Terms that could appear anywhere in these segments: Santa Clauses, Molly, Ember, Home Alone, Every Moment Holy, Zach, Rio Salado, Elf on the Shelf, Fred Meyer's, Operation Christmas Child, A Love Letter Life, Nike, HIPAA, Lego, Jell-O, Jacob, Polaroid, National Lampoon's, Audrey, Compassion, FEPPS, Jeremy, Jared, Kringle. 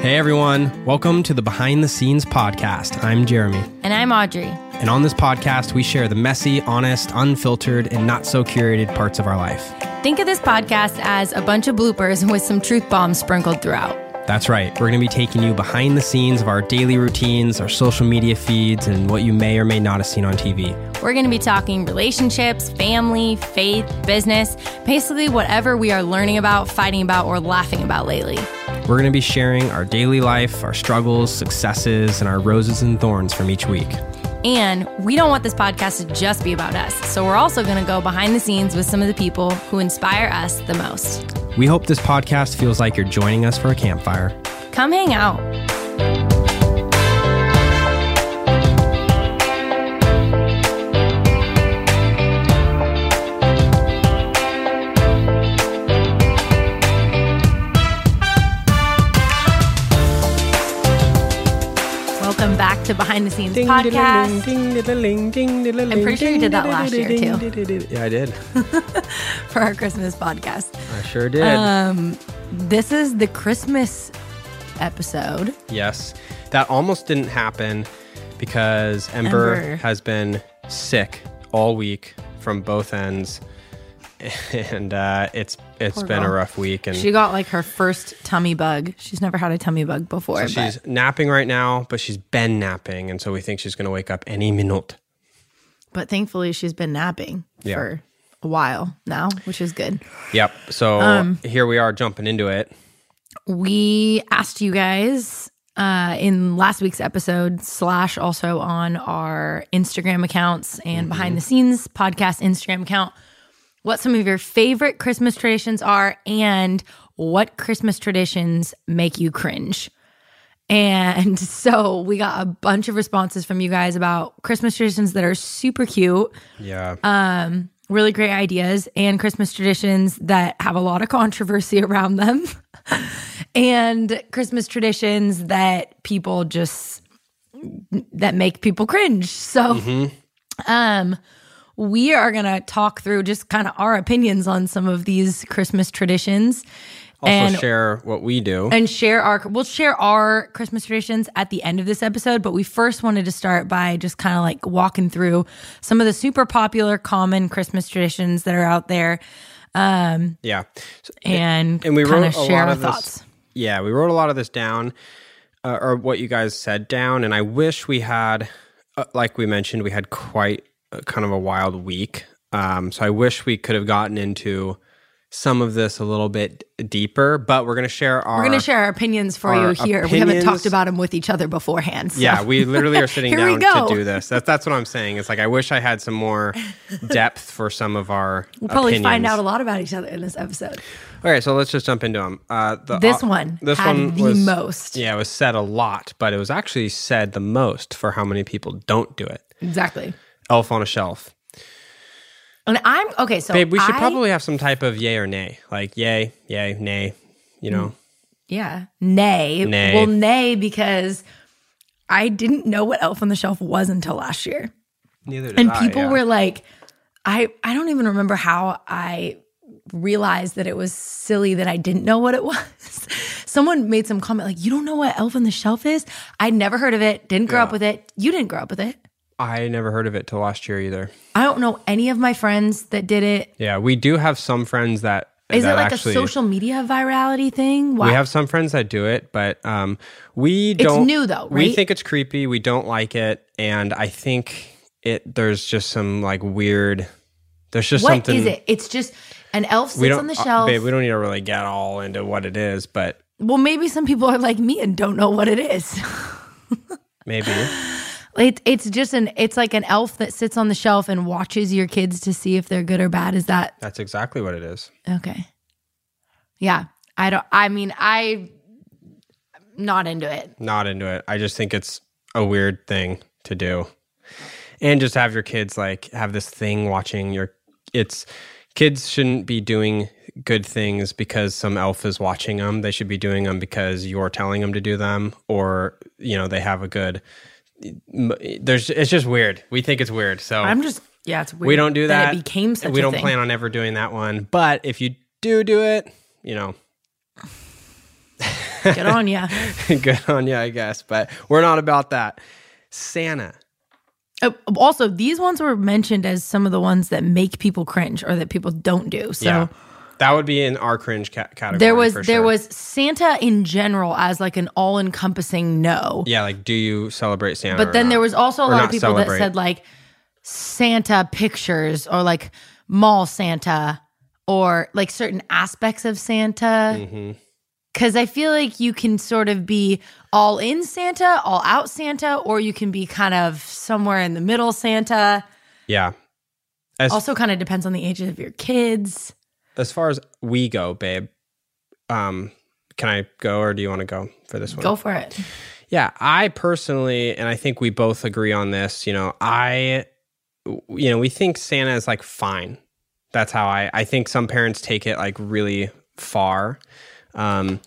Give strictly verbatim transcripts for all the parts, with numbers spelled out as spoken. Hey everyone, welcome to the Behind the Scenes podcast. I'm Jeremy. And I'm Audrey. And on this podcast, we share the messy, honest, unfiltered, and not so curated parts of our life. Think of this podcast as a bunch of bloopers with some truth bombs sprinkled throughout. That's right. We're going to be taking you behind the scenes of our daily routines, our social media feeds, and what you may or may not have seen on T V. We're going to be talking relationships, family, faith, business, basically whatever we are learning about, fighting about, or laughing about lately. We're going to be sharing our daily life, our struggles, successes, and our roses and thorns from each week. And we don't want this podcast to just be about us, so we're also going to go behind the scenes with some of the people who inspire us the most. We hope this podcast feels like you're joining us for a campfire. Come hang out. Welcome back to Behind the Scenes ding, Podcast. Ding, ding, ding, ding, I'm pretty sure you did that last year too. Yeah, I did. For our Christmas podcast. I sure did. Um, this is the Christmas episode. Yes. That almost didn't happen because Ember, Ember. has been sick all week from both ends. And uh, it's it's Poor been girl. a rough week. And she got like her first tummy bug. She's never had a tummy bug before. So she's but. napping right now, but she's been napping. And so we think she's going to wake up any minute. But thankfully, she's been napping yeah. for a while now, which is good. Yep. So um, here we are jumping into it. We asked you guys uh, in last week's episode slash also on our Instagram accounts and mm-hmm. Behind the Scenes Podcast Instagram account, what some of your favorite Christmas traditions are, and what Christmas traditions make you cringe. And so we got a bunch of responses from you guys about Christmas traditions that are super cute. Yeah. Um, really great ideas, and Christmas traditions that have a lot of controversy around them. And Christmas traditions that people just, that make people cringe. So, mm-hmm. um, we are going to talk through just kind of our opinions on some of these Christmas traditions. Also and, share what we do. And share our, we'll share our Christmas traditions at the end of this episode, but we first wanted to start by just kind of like walking through some of the super popular common Christmas traditions that are out there. Um, yeah. And, and we kind of share our thoughts. This, yeah, we wrote a lot of this down, uh, or what you guys said down, and I wish we had, uh, like we mentioned, we had quite kind of a wild week. Um, so I wish we could have gotten into some of this a little bit deeper, but we're going to share our... We're going to share our opinions for you here. Opinions. We haven't talked about them with each other beforehand. So. Yeah, we literally are sitting down to do this. That's, that's what I'm saying. It's like, I wish I had some more depth for some of our We'll probably opinions. Find out a lot about each other in this episode. All right, so let's just jump into them. Uh, the, this one this had one was, the most. Yeah, it was said a lot, but it was actually said the most for how many people don't do it. Exactly. Elf on a Shelf. And I'm, okay, so Babe, we should I, probably have some type of yay or nay. Like, yay, yay, nay, you know? Yeah. Nay. nay. Well, nay, because I didn't know what Elf on the Shelf was until last year. Neither did and I, And people yeah. were like, I, I don't even remember how I realized that it was silly that I didn't know what it was. Someone made some comment like, you don't know what Elf on the Shelf is? I'd never heard of it, didn't grow yeah. up with it. You didn't grow up with it. I never heard of it till last year either. I don't know any of my friends that did it. Yeah, we do have some friends that Is that it like actually, a social media virality thing? Wow. We have some friends that do it, but um, we don't... It's new though, right? We think it's creepy. We don't like it. And I think it. there's just some like weird... There's just what something... What is it? It's just an elf sits on the shelf. Uh, babe, we don't need to really get all into what it is, but... Well, maybe some people are like me and don't know what it is. Maybe. It, it's just an, it's like an elf that sits on the shelf and watches your kids to see if they're good or bad. Is that? That's exactly what it is. Okay. Yeah. I don't, I mean, I, I'm not into it. Not into it. I just think it's a weird thing to do. And just have your kids like have this thing watching your, it's, kids shouldn't be doing good things because some elf is watching them. They should be doing them because you're telling them to do them, or, you know, they have a good... There's, it's just weird. We think it's weird. So I'm just, yeah, it's weird. We don't do that. that. It became such we a don't thing. plan on ever doing that one. But if you do do it, you know, Good on ya. Good on ya, I guess. But we're not about that. Santa. Uh, also, these ones were mentioned as some of the ones that make people cringe or that people don't do. So yeah, that would be in our cringe ca- category. There was for sure. There was Santa in general as like an all-encompassing no. Yeah, like do you celebrate Santa? But then not? There was also a or lot of people celebrate. That said like Santa pictures or like mall Santa or like certain aspects of Santa. Mm-hmm. Because I feel like you can sort of be all in Santa, all out Santa, or you can be kind of somewhere in the middle Santa. Yeah. As also kind of depends on the age of your kids. As far as we go, babe, um, can I go or do you want to go for this one? Go for it. Yeah, I personally, and I think we both agree on this, you know, I, you know, we think Santa is like fine. That's how I, I think some parents take it like really far. Um,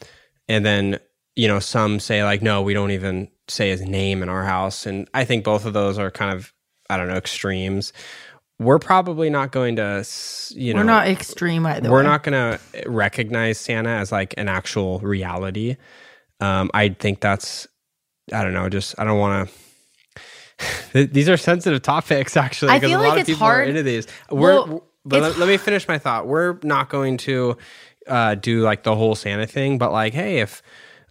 and then, you know, some say like, no, we don't even say his name in our house. And I think both of those are kind of, I don't know, extremes. We're probably not going to, you know, we're not extreme either. We're way. Not going to recognize Santa as like an actual reality. Um, I think that's, I don't know, just, I don't want to. These are sensitive topics, actually. I feel a lot like of it's people hard. Are into these. We're, well, but let, let me finish my thought. We're not going to. Uh, do like the whole Santa thing, but like, hey, if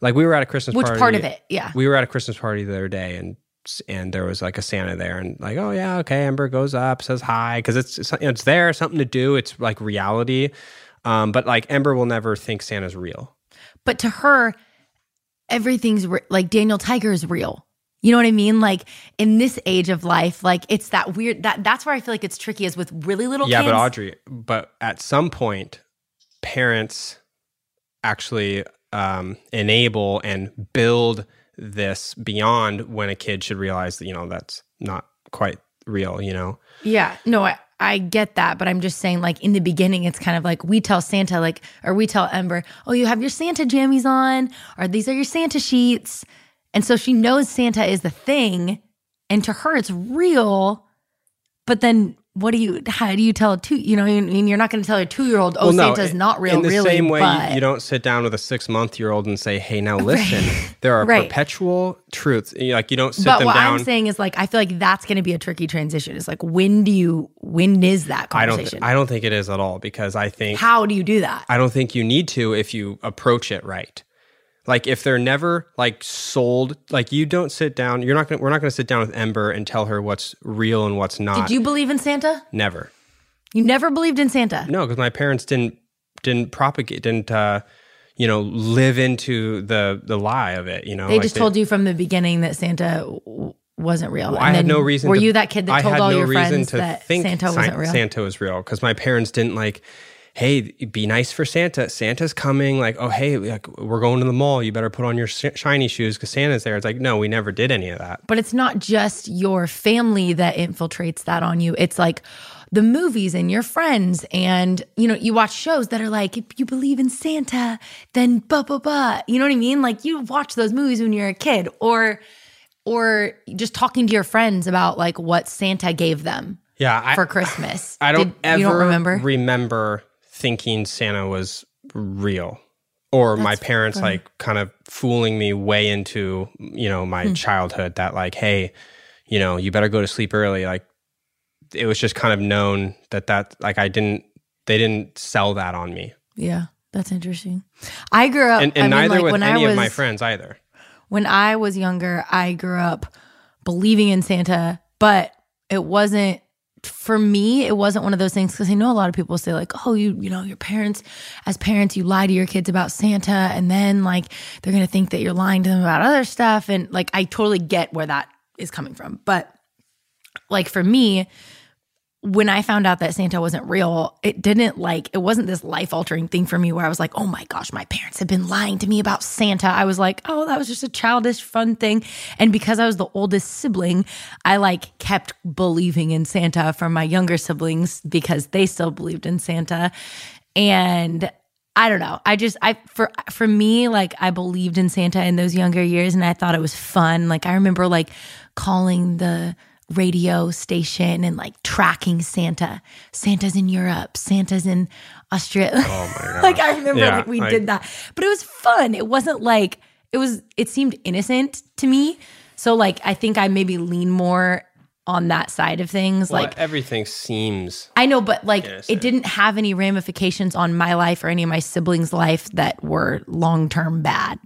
like we were at a Christmas party, which part of it, yeah, we were at a Christmas party the other day, and and there was like a Santa there, and like, oh yeah, okay, Ember goes up, says hi, because it's it's, it's there, something to do, it's like reality, um, but like Ember will never think Santa's real, but to her, everything's re- like Daniel Tiger is real. You know what I mean? Like in this age of life, like it's that weird that that's where I feel like it's tricky is with really little yeah, kids. Yeah, but Audrey, but at some point. Parents actually um, enable and build this beyond when a kid should realize that, you know, that's not quite real, you know? Yeah, no, I, I get that. But I'm just saying like in the beginning, it's kind of like we tell Santa like, or we tell Ember, oh, you have your Santa jammies on, or these are your Santa sheets. And so she knows Santa is the thing and to her it's real, but then what do you, how do you tell a two, you know, and you're not going to tell your two-year-old, oh, well, no, Santa's it, not real, really. In the really, same way, but... you, you don't sit down with a six-month-year-old and say, hey, now listen, right. There are right. perpetual truths. Like, you don't sit but them down. But what I'm saying is, like, I feel like that's going to be a tricky transition. It's like, when do you, when is that conversation? I don't, th- I don't think it is at all, because I think. How do you do that? I don't think you need to if you approach it right. Like, if they're never, like, sold, like, you don't sit down, you're not gonna, we're not gonna sit down with Ember and tell her what's real and what's not. Did you believe in Santa? Never. You never believed in Santa? No, because my parents didn't, didn't propagate, didn't, uh, you know, live into the, the lie of it, you know? They like just they, told you from the beginning that Santa w- wasn't real. Well, and I had no reason Were to, you that kid that I told all no your friends to that think Santa wasn't real? Santa was real, because my parents didn't, like... Hey, be nice for Santa. Santa's coming. Like, oh, hey, like we're going to the mall. You better put on your shiny shoes because Santa's there. It's like, no, we never did any of that. But it's not just your family that infiltrates that on you. It's like the movies and your friends. And, you know, you watch shows that are like, if you believe in Santa, then blah, blah, blah. You know what I mean? Like you watch those movies when you're a kid or or just talking to your friends about like what Santa gave them yeah, for I, Christmas. I don't Did, ever you don't remember? remember thinking Santa was real or That's my parents funny. Like kind of fooling me way into, you know, my hmm. childhood that like, hey, you know, you better go to sleep early. Like it was just kind of known that that like I didn't, they didn't sell that on me. Yeah. That's interesting. I grew up. And, and I mean, neither like, with when any I was, of my friends either. When I was younger, I grew up believing in Santa, but it wasn't, for me, it wasn't one of those things because I know a lot of people say like, oh, you you know, your parents, as parents, you lie to your kids about Santa and then like they're going to think that you're lying to them about other stuff. And like, I totally get where that is coming from. But like for me, when I found out that Santa wasn't real, it didn't like, it wasn't this life-altering thing for me where I was like, oh my gosh, my parents have been lying to me about Santa. I was like, oh, that was just a childish fun thing. And because I was the oldest sibling, I like kept believing in Santa from my younger siblings because they still believed in Santa. And I don't know. I just, I, for, for me, like I believed in Santa in those younger years and I thought it was fun. Like I remember like calling the radio station and like tracking Santa. Santa's in Europe. Santa's in Australia. Oh my God. Like I remember yeah, like we I, did that. But it was fun. It wasn't like it was it seemed innocent to me. So like I think I maybe lean more on that side of things. Well, like everything seems I know, but like innocent. It didn't have any ramifications on my life or any of my siblings' life that were long term bad.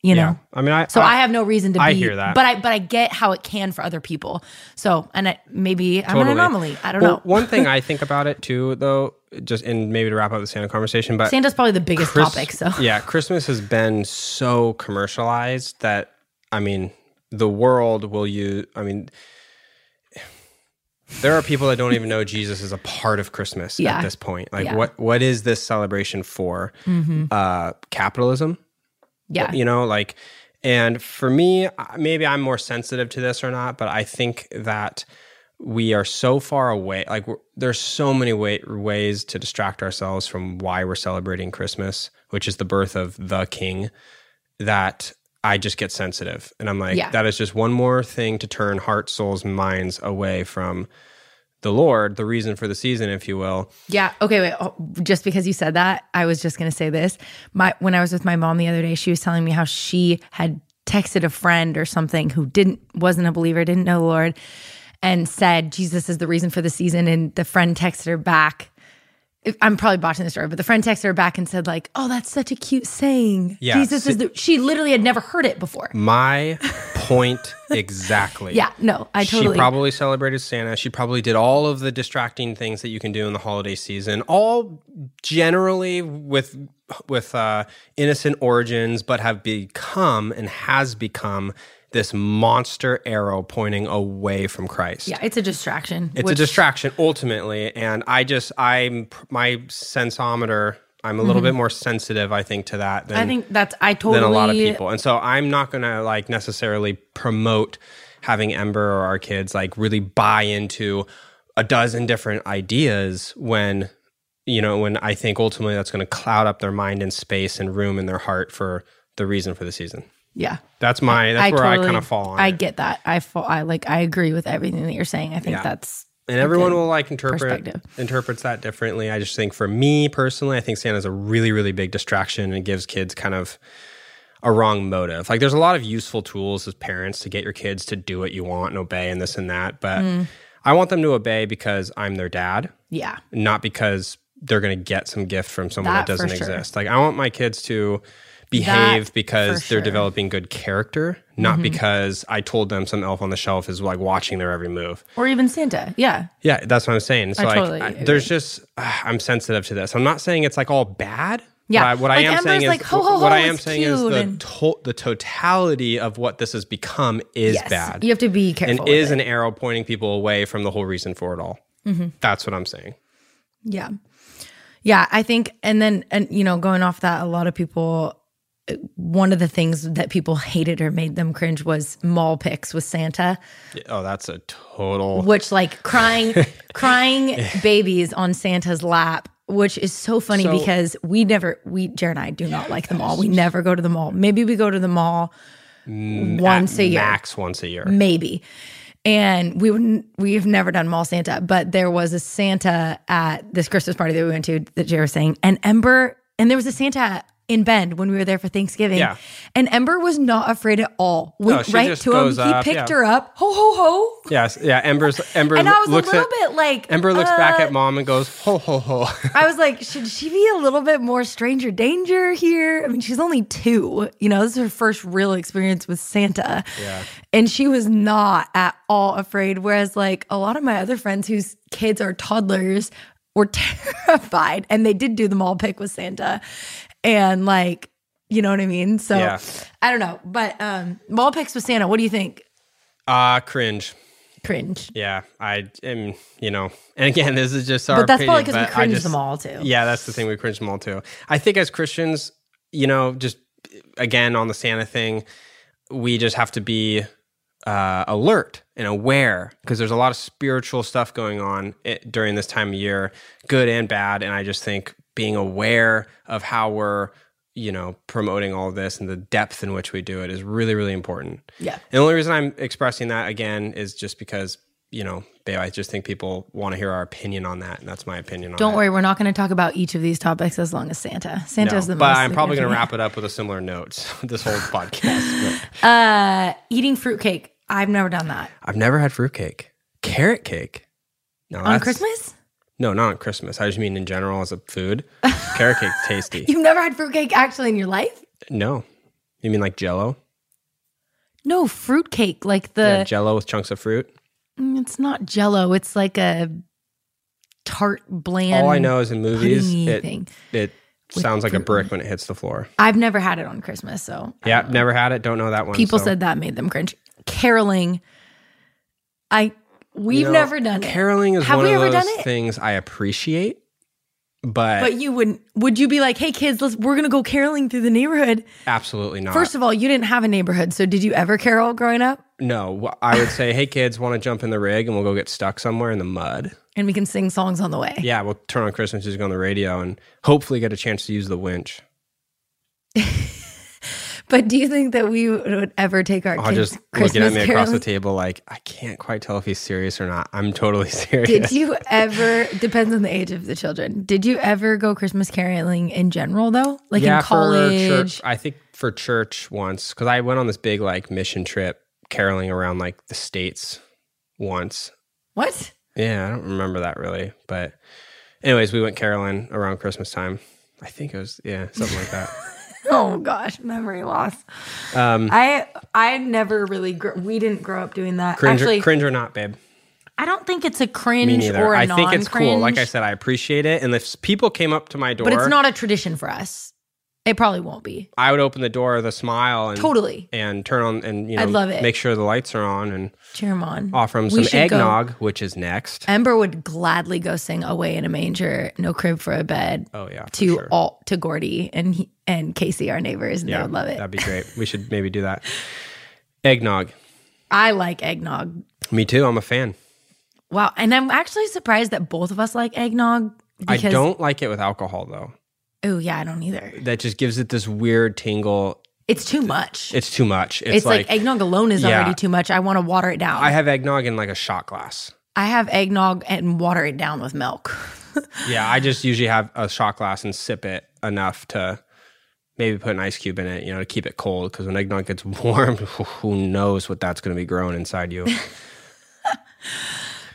You yeah. know? I mean I So I, I have no reason to I be hear that. But I but I get how it can for other people. So and I, maybe totally. I'm an anomaly. I don't well, know. One thing I think about it too though, just and maybe to wrap up the Santa conversation, but Santa's probably the biggest Chris, topic. So yeah, Christmas has been so commercialized that I mean, the world will use. I mean, there are people that don't even know Jesus is a part of Christmas yeah. at this point. Like, yeah. what what is this celebration for? Mm-hmm. Uh, capitalism. Yeah, you know, like, and for me, maybe I'm more sensitive to this or not, but I think that. We are so far away. Like we're, there's so many way, ways to distract ourselves from why we're celebrating Christmas, which is the birth of the King, that I just get sensitive. And I'm like, yeah. that is just one more thing to turn hearts, souls, minds away from the Lord, the reason for the season, if you will. Yeah. Okay, wait. Oh, just because you said that, I was just going to say this. My When I was with my mom the other day, she was telling me how she had texted a friend or something who didn't wasn't a believer, didn't know the Lord, and said, Jesus is the reason for the season. And the friend texted her back. I'm probably botching the story, but the friend texted her back and said like, oh, that's such a cute saying. Yeah, Jesus so is the, she literally had never heard it before. My point exactly. Yeah, no, I totally. She probably celebrated Santa. She probably did all of the distracting things that you can do in the holiday season, all generally with, with uh, innocent origins, but have become and has become this monster arrow pointing away from Christ. Yeah, it's a distraction. It's which... a distraction, ultimately. And I just, I'm, my sensometer, I'm a little mm-hmm. bit more sensitive, I think, to that than, I think that's, I totally... than a lot of people. And so I'm not going to like necessarily promote having Ember or our kids like really buy into a dozen different ideas when, you know, when I think ultimately that's going to cloud up their mind and space and room in their heart for the reason for the season. Yeah. That's my, that's I, I where totally, I kind of fall on. I it. get that. I fall, I like, I agree with everything that you're saying. I think yeah. that's. And everyone will like interpret, interprets that differently. I just think for me personally, I think Santa's a really, really big distraction and gives kids kind of a wrong motive. Like there's a lot of useful tools as parents to get your kids to do what you want and obey and this and that. But mm. I want them to obey because I'm their dad. Yeah. Not because they're going to get some gift from someone that, that doesn't exist. Sure. Like I want my kids to behave that, because sure. they're developing good character, not mm-hmm. because I told them some elf on the shelf is like watching their every move. Or even Santa, yeah. Yeah, that's what I'm saying. It's I like, totally I, there's just, uh, I'm sensitive to this. I'm not saying it's like all bad. Yeah, what I am saying is what I am saying is the to- the totality of what this has become is yes, bad. You have to be careful. And is it. an arrow pointing people away from the whole reason for it all. Mm-hmm. That's what I'm saying. Yeah. Yeah, I think, and then, and you know, going off that, a lot of people... One of the things that people hated or made them cringe was mall pics with Santa. Oh, that's a total... Which like crying crying babies on Santa's lap, which is so funny so, because we never, we Jared and I do not like the mall. We never go to the mall. Maybe we go to the mall once a year. Max once a year. Maybe. And we wouldn't, we've never done mall Santa, but there was a Santa at this Christmas party that we went to that Jared was saying, and Ember, and there was a Santa at, in Bend when we were there for Thanksgiving. Yeah. And Ember was not afraid at all. Went no, right to him. He up, picked yeah. her up. Ho, ho, ho. Yes. Yeah. Ember's, Ember and I was looks a little at, bit like... Ember looks uh, back at mom and goes, ho, ho, ho. I was like, should she be a little bit more stranger danger here? I mean, she's only two. You know, this is her first real experience with Santa. Yeah. And she was not at all afraid. Whereas like a lot of my other friends whose kids are toddlers were terrified. And they did do the mall pick with Santa. And like, you know what I mean? So yeah. I don't know. But um, mall pics with Santa, what do you think? Uh, cringe. Cringe. Yeah. I am, you know, and again, this is just our But that's opinion, probably because we cringe just, them all too. Yeah, that's the thing. We cringe them all too. I think as Christians, you know, just again on the Santa thing, we just have to be uh, alert and aware because there's a lot of spiritual stuff going on it, during this time of year, good and bad. And I just think, being aware of how we're, you know, promoting all this and the depth in which we do it is really, really important. Yeah. And the only reason I'm expressing that again is just because you know, they, I just think people want to hear our opinion on that, and that's my opinion on it. Don't worry, we're not going to talk about each of these topics as long as Santa. Santa's no, the most. But I'm probably going to wrap it up with a similar note, this whole podcast. But. Uh, eating fruitcake. I've never done that. I've never had fruitcake. Carrot cake. No, on Christmas? No, not on Christmas. I just mean in general as a food. Carrot cake's tasty. You've never had fruitcake actually in your life? No. You mean like Jell-O? No, fruitcake. Like the... Yeah, Jell-O with chunks of fruit? It's not Jell-O. It's like a tart, bland... All I know is in movies, it, it sounds like a brick when it hits the floor. I've never had it on Christmas, so... Yeah, never had it. Don't know that one. People so. said that made them cringe. Caroling. I... We've you know, never done caroling it. Caroling is Have one of those things I appreciate, but... But you wouldn't... Would you be like, hey, kids, let's we're going to go caroling through the neighborhood? Absolutely not. First of all, you didn't have a neighborhood, so did you ever carol growing up? No. I would say, hey, kids, want to jump in the rig and we'll go get stuck somewhere in the mud. And we can sing songs on the way. Yeah, we'll turn on Christmas music on the radio and hopefully get a chance to use the winch. But do you think that we would ever take our I'll kids' Christmas I'll just look at me caroling? Across the table like, I can't quite tell if he's serious or not. I'm totally serious. Did you ever, depends on the age of the children, did you ever go Christmas caroling in general though? Like yeah, in college? For church, I think for church once, because I went on this big like mission trip caroling around like the States once. What? Yeah, I don't remember that really. But anyways, we went caroling around Christmas time. I think it was, yeah, something like that. Oh gosh, memory loss. Um, I I never really gr- we didn't grow up doing that. Cringe, Actually, cringe or not, babe? I don't think it's a cringe or a non-cringe. I think it's cool. Like I said, I appreciate it. And if people came up to my door, but it's not a tradition for us. It probably won't be. I would open the door with a smile and totally and turn on and you know I'd love it. Make sure the lights are on and cheer them on. Offer them some eggnog, which is next. Ember would gladly go sing "Away in a Manger, No Crib for a Bed." Oh yeah, to sure. all to Gordy and he, and Casey, our neighbors, and yeah, they would love it. That'd be great. We should maybe do that. Eggnog. I like eggnog. Me too. I'm a fan. Wow, and I'm actually surprised that both of us like eggnog. I don't like it with alcohol though. Oh, yeah, I don't either. That just gives it this weird tingle. It's too much. It's too much. It's, it's like, like eggnog alone is yeah. already too much. I want to water it down. I have eggnog in like a shot glass. I have eggnog and water it down with milk. Yeah, I just usually have a shot glass and sip it enough to maybe put an ice cube in it, you know, to keep it cold. Because when eggnog gets warm, who knows what that's going to be growing inside you. okay,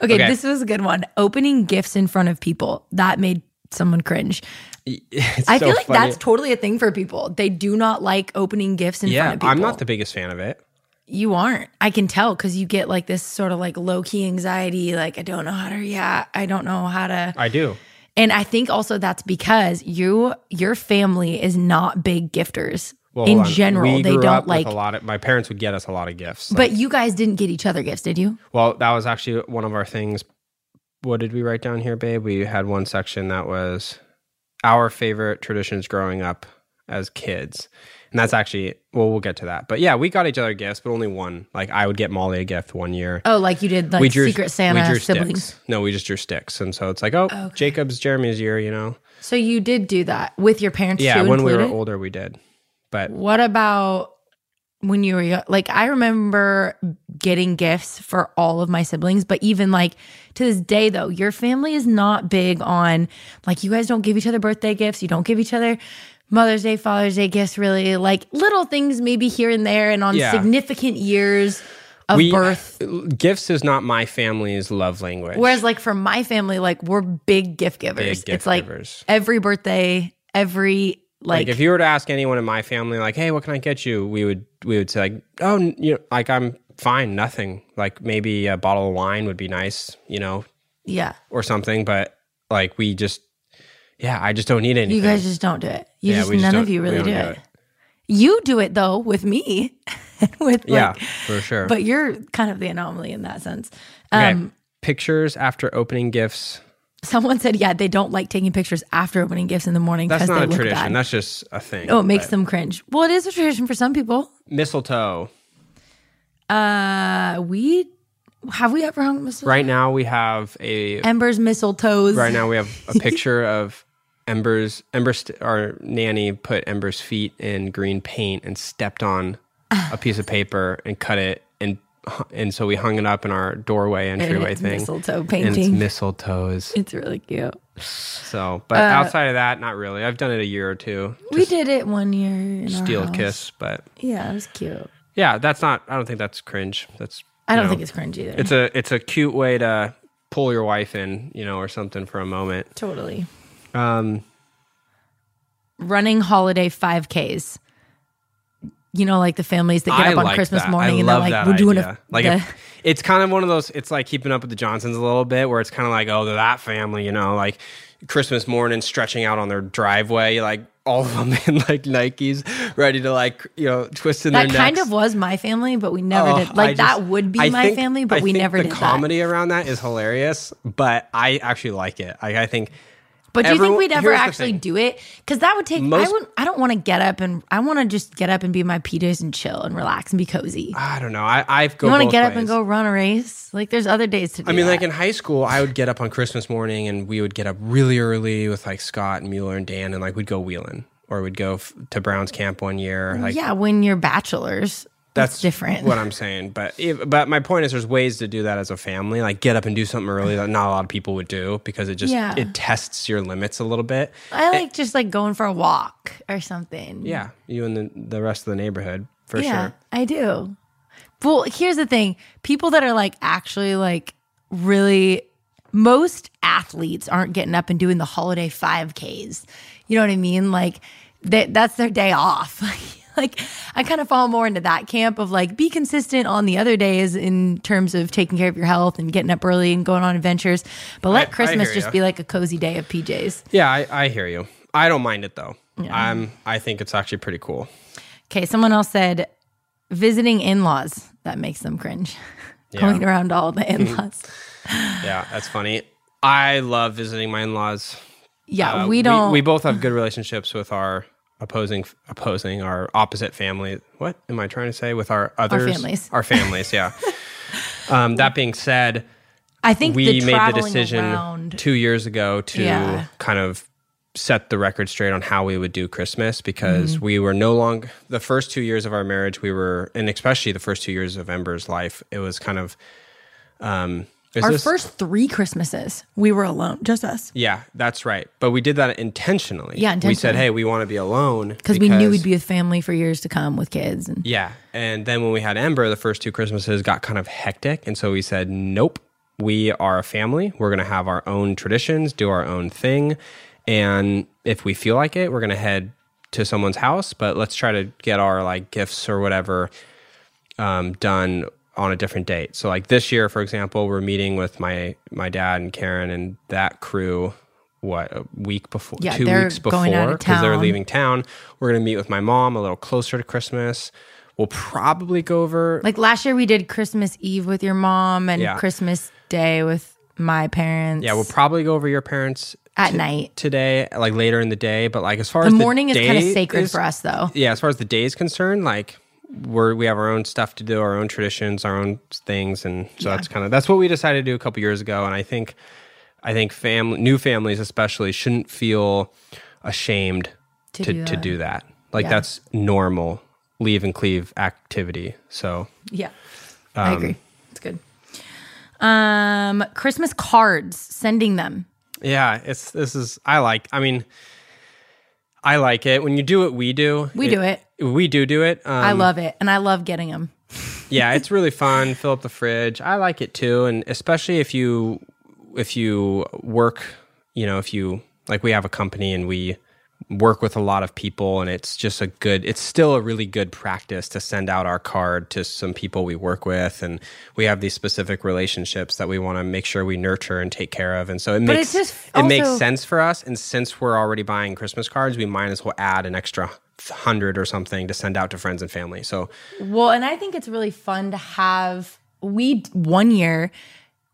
okay, this was a good one. Opening gifts in front of people. That made someone cringe. It's I so feel like funny. That's totally a thing for people. They do not like opening gifts in yeah, front of people. I'm not the biggest fan of it. You aren't. I can tell because you get like this sort of like low-key anxiety, like I don't know how to react. I don't know how to. I do. And I think also that's because you, your family is not big gifters. Well, in general, we they grew don't up like with a lot of, my parents would get us a lot of gifts. Like, but you guys didn't get each other gifts, did you? Well, that was actually one of our things. What did we write down here, babe? We had one section that was our favorite traditions growing up as kids. And that's actually, well, we'll get to that. But yeah, we got each other gifts, but only one. Like I would get Molly a gift one year. Oh, like you did like drew, Secret Santa siblings. Sticks. No, we just drew sticks. And so it's like, oh, okay. Jacob's, Jeremy's year, you know. So you did do that with your parents yeah, too? Yeah, when included? We were older, we did. But what about when you were young? Like I remember getting gifts for all of my siblings, but even like to this day though, your family is not big on like you guys don't give each other birthday gifts, you don't give each other Mother's Day, Father's Day gifts really like little things maybe here and there and on yeah. significant years of we, birth. Gifts is not my family's love language. Whereas like for my family, like we're big gift givers. Big gift it's like givers. Every birthday, every Like, like if you were to ask anyone in my family, like, "Hey, what can I get you?" We would we would say, like, "Oh, you know, like I'm fine, nothing. Like maybe a bottle of wine would be nice, you know, yeah, or something." But like we just, yeah, I just don't need anything. You guys just don't do it. You yeah, just, just none of you really do, do it. it. You do it though with me, with like, yeah, for sure. But you're kind of the anomaly in that sense. Um, okay. Pictures after opening gifts. Someone said, yeah, they don't like taking pictures after opening gifts in the morning because they look bad. That's not a tradition. That's just a thing. Oh, it makes them cringe. Well, it is a tradition for some people. Mistletoe. Uh, we have we ever hung mistletoe? Right now we have a... Ember's mistletoes. Right now we have a picture of Ember's... Ember's our nanny put Ember's feet in green paint and stepped on a piece of paper and cut it and and so we hung it up in our doorway entryway and thing. Mistletoe painting. And it's mistletoes. It's really cute. So, but uh, outside of that, not really. I've done it a year or two. We did it one year. In Steel kiss, but yeah, it was cute. Yeah, that's not. I don't think that's cringe. That's. I don't know, think it's cringe either. It's a it's a cute way to pull your wife in, you know, or something for a moment. Totally. Um, running holiday five Ks. You know, like the families that get I up on like Christmas that. morning I and they're like, we're doing a... Like the- if, it's kind of one of those, it's like keeping up with the Johnsons a little bit where it's kind of like, oh, they're that family, you know, like Christmas morning stretching out on their driveway, like all of them in like Nikes ready to like, you know, twist in that their necks. That kind of was my family, but we never oh, did. Like I that just, would be I my think, family, but I we think never the did the comedy that. around that is hilarious, but I actually like it. I, I think... But do you Everyone, think we'd ever actually do it? Because that would take. Most, I would. I don't want to get up and I want to just get up and be in my P Js and chill and relax and be cozy. I don't know. I I've go. You want to get ways. up and go run a race? Like there's other days to do. I mean, that. like in high school, I would get up on Christmas morning and we would get up really early with like Scott and Mueller and Dan and like we'd go wheeling or we'd go f- to Brown's camp one year. Like, yeah, when you're bachelors. That's different. What I'm saying, but if, but my point is, there's ways to do that as a family. Like get up and do something early that not a lot of people would do because it just yeah. it tests your limits a little bit. I like it, just like going for a walk or something. Yeah, you and the the rest of the neighborhood for yeah, sure. I do. Well, here's the thing: people that are like actually like really, most athletes aren't getting up and doing the holiday five Ks. You know what I mean? Like that that's their day off. Like, I kind of fall more into that camp of like, be consistent on the other days in terms of taking care of your health and getting up early and going on adventures. But let I, Christmas I just you. be like a cozy day of P Js. Yeah, I, I hear you. I don't mind it though. Yeah. I'm, I think it's actually pretty cool. Okay, someone else said visiting in-laws. That makes them cringe. Yeah. Going around all the in-laws. Yeah, that's funny. I love visiting my in-laws. Yeah, uh, we don't. We, we both have good relationships with our... Opposing, opposing our opposite family. What am I trying to say with our others? Our families. Our families, yeah. um, that being said, I think we the made the decision around, two years ago to yeah. kind of set the record straight on how we would do Christmas because mm-hmm. we were no longer, the first two years of our marriage, we were, and especially the first two years of Ember's life, it was kind of... Um, Is our this? first three Christmases, we were alone, just us. Yeah, that's right. But we did that intentionally. Yeah, intentionally. We said, hey, we want to be alone. Because we knew we'd be with family for years to come with kids. And- yeah. And then when we had Ember, the first two Christmases got kind of hectic. And so we said, nope, we are a family. We're going to have our own traditions, do our own thing. And if we feel like it, we're going to head to someone's house. But let's try to get our like gifts or whatever um, done on a different date. So like this year, for example, we're meeting with my my dad and Karen and that crew, what, a week before, yeah, two weeks before, because they're leaving town. We're going to meet with my mom a little closer to Christmas. We'll probably go over... Like last year we did Christmas Eve with your mom and yeah. Christmas Day with my parents. Yeah, we'll probably go over your parents... At t- night. Today, like later in the day, but like as far the as the morning is kind of sacred is, for us though. Yeah, as far as the day is concerned, like... We're, we have our own stuff to do, our own traditions, our own things, and so yeah. that's kind of that's what we decided to do a couple years ago. And I think, I think family, new families especially, shouldn't feel ashamed to to do that. To do that. Like yeah. that's normal leave and cleave activity. So yeah, um, I agree. It's good. Um, Christmas cards, sending them. Yeah, it's this is I like. I mean. I like it. When you do what we do. We it, do it. We do do it. Um, I love it. And I love getting them. Yeah, it's really fun. Fill up the fridge. I like it too. And especially if you if you work, you know, if you, like we have a company and we work with a lot of people and it's just a good, it's still a really good practice to send out our card to some people we work with. And we have these specific relationships that we want to make sure we nurture and take care of. And so it makes just also, it makes sense for us. And since we're already buying Christmas cards, we might as well add an extra hundred or something to send out to friends and family. So, well, and I think it's really fun to have, we, one year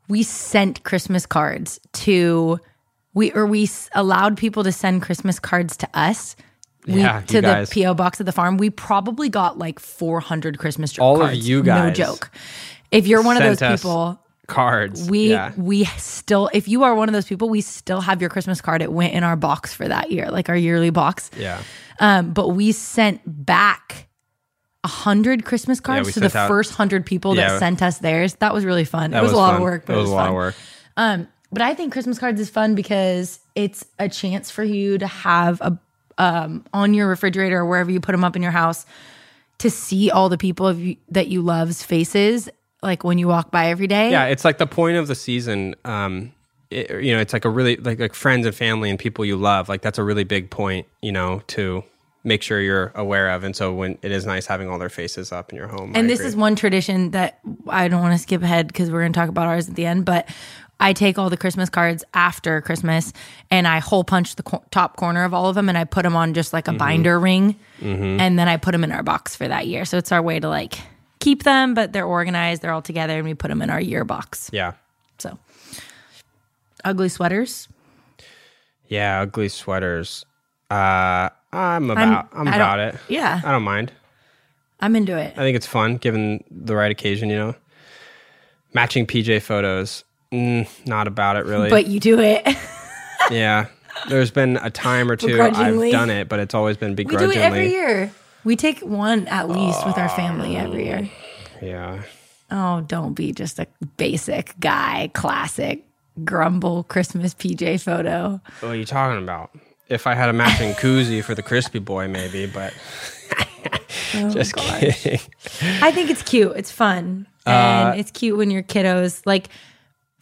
we sent Christmas cards to We or we allowed people to send Christmas cards to us, we, yeah, to the P O box at the farm. We probably got like four hundred Christmas All cards. All of you guys, no joke. If you're one of those people, cards. We yeah. we still. If you are one of those people, we still have your Christmas card. It went in our box for that year, like our yearly box. Yeah. Um, but we sent back. hundred Christmas cards yeah, to the out, first hundred people yeah, that sent us theirs. That was really fun. It was, was a lot fun. of work, but it was, it was a lot fun. of work. Um, but I think Christmas cards is fun because it's a chance for you to have a um, on your refrigerator or wherever you put them up in your house to see all the people of you, that you love's faces, like when you walk by every day. Yeah, it's like the point of the season. Um, it, you know, it's like a really like like friends and family and people you love. Like that's a really big point, you know, to make sure you're aware of. And so when it is nice having all their faces up in your home. And I this agree. is one tradition that I don't want to skip ahead because we're going to talk about ours at the end, but I take all the Christmas cards after Christmas and I hole punch the co- top corner of all of them and I put them on just like a mm-hmm. binder ring mm-hmm. and then I put them in our box for that year. So it's our way to like keep them, but they're organized, they're all together and we put them in our year box. Yeah. So ugly sweaters. Yeah, ugly sweaters. Uh, I'm about, I'm, I'm about it. Yeah. I don't mind. I'm into it. I think it's fun given the right occasion, you know. Matching P J photos. Mm, not about it really. But you do it. Yeah. There's been a time or two I've done it, but it's always been begrudgingly. We do it every year. We take one at least uh, with our family every year. Yeah. Oh, don't be just a basic guy, classic, grumble Christmas P J photo. What are you talking about? If I had a matching koozie for the crispy boy, maybe, but oh, just gosh. kidding. I think it's cute. It's fun. And uh, it's cute when your kiddos, like...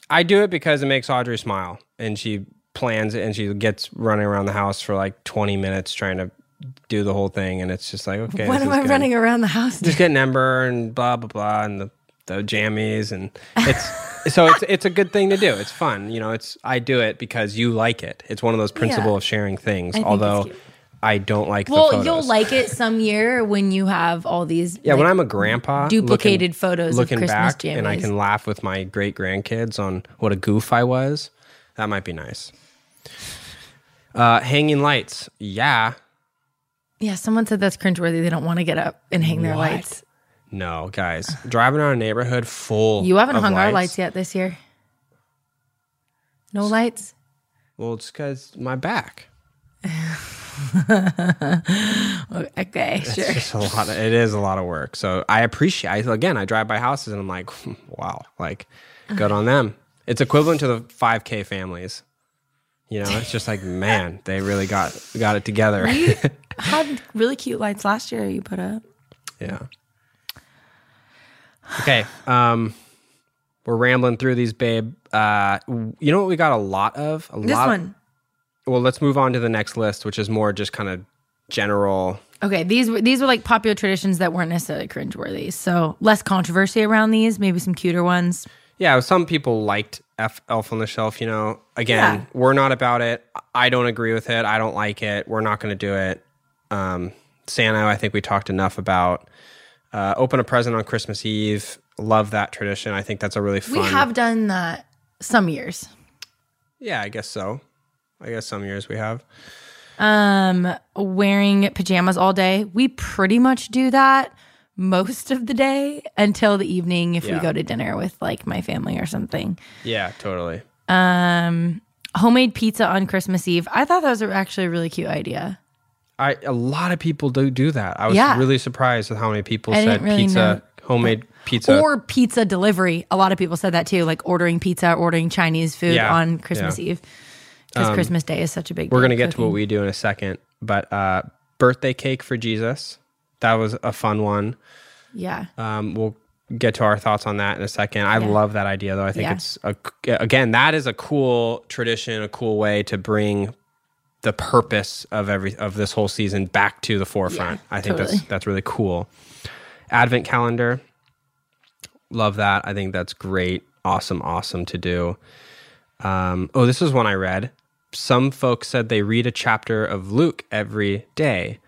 I do it because it makes Audrey smile, and she plans it, and she gets running around the house for like twenty minutes trying to do the whole thing, and it's just like, okay. What am I getting, running around the house? Just getting Ember and blah, blah, blah, and the, the jammies, and it's... So it's it's a good thing to do. It's fun, you know. It's I do it because you like it. It's one of those principle yeah. of sharing things. I although I don't like. Well, the photos. You'll like it some year when you have all these. Yeah, like, when I'm a grandpa, duplicated looking, photos looking of Christmas back, jammies. And I can laugh with my great grandkids on what a goof I was. That might be nice. Uh, hanging lights, yeah. Yeah, someone said that's cringeworthy. They don't want to get up and hang their what? lights. No, guys. Driving around a neighborhood full You haven't of hung lights. our lights yet this year. No it's, lights? Well, it's because my back. okay, it's sure. Just a lot of, it is a lot of work. So I appreciate I, Again, I drive by houses and I'm like, wow, like, good on them. It's equivalent to the five K families. You know, it's just like, man, they really got, got it together. We had really cute lights last year you put up. Yeah. Okay, um, we're rambling through these, babe. Uh, you know what we got a lot of? A this lot one. Of, well, let's move on to the next list, which is more just kind of general. Okay, these were, these were like popular traditions that weren't necessarily cringeworthy. So less controversy around these, maybe some cuter ones. Yeah, some people liked F- Elf on the Shelf, you know. Again, yeah. We're not about it. I don't agree with it. I don't like it. We're not going to do it. Um, Santa, I think we talked enough about. Uh, open a present on Christmas Eve. Love that tradition. I think that's a really fun... We have done that some years. Yeah, I guess so. I guess some years we have. Um, wearing pajamas all day. We pretty much do that most of the day until the evening if yeah. we go to dinner with like my family or something. Yeah, totally. Um, homemade pizza on Christmas Eve. I thought that was actually a really cute idea. I a lot of people do do that. I was yeah. really surprised at how many people I said really pizza, know. homemade pizza. Or pizza delivery. A lot of people said that too, like ordering pizza, ordering Chinese food yeah. on Christmas yeah. Eve. Because um, Christmas Day is such a big deal. We're going to get to what we do in a second. But uh, birthday cake for Jesus. That was a fun one. Yeah. Um, we'll get to our thoughts on that in a second. I yeah. love that idea though. I think yeah. it's, a, again, that is a cool tradition, a cool way to bring the purpose of every of this whole season back to the forefront. Yeah, I think totally. that's that's really cool. Advent calendar. Love that. I think that's great. Awesome, awesome to do. Um, oh, this is one I read. Some folks said they read a chapter of Luke every day.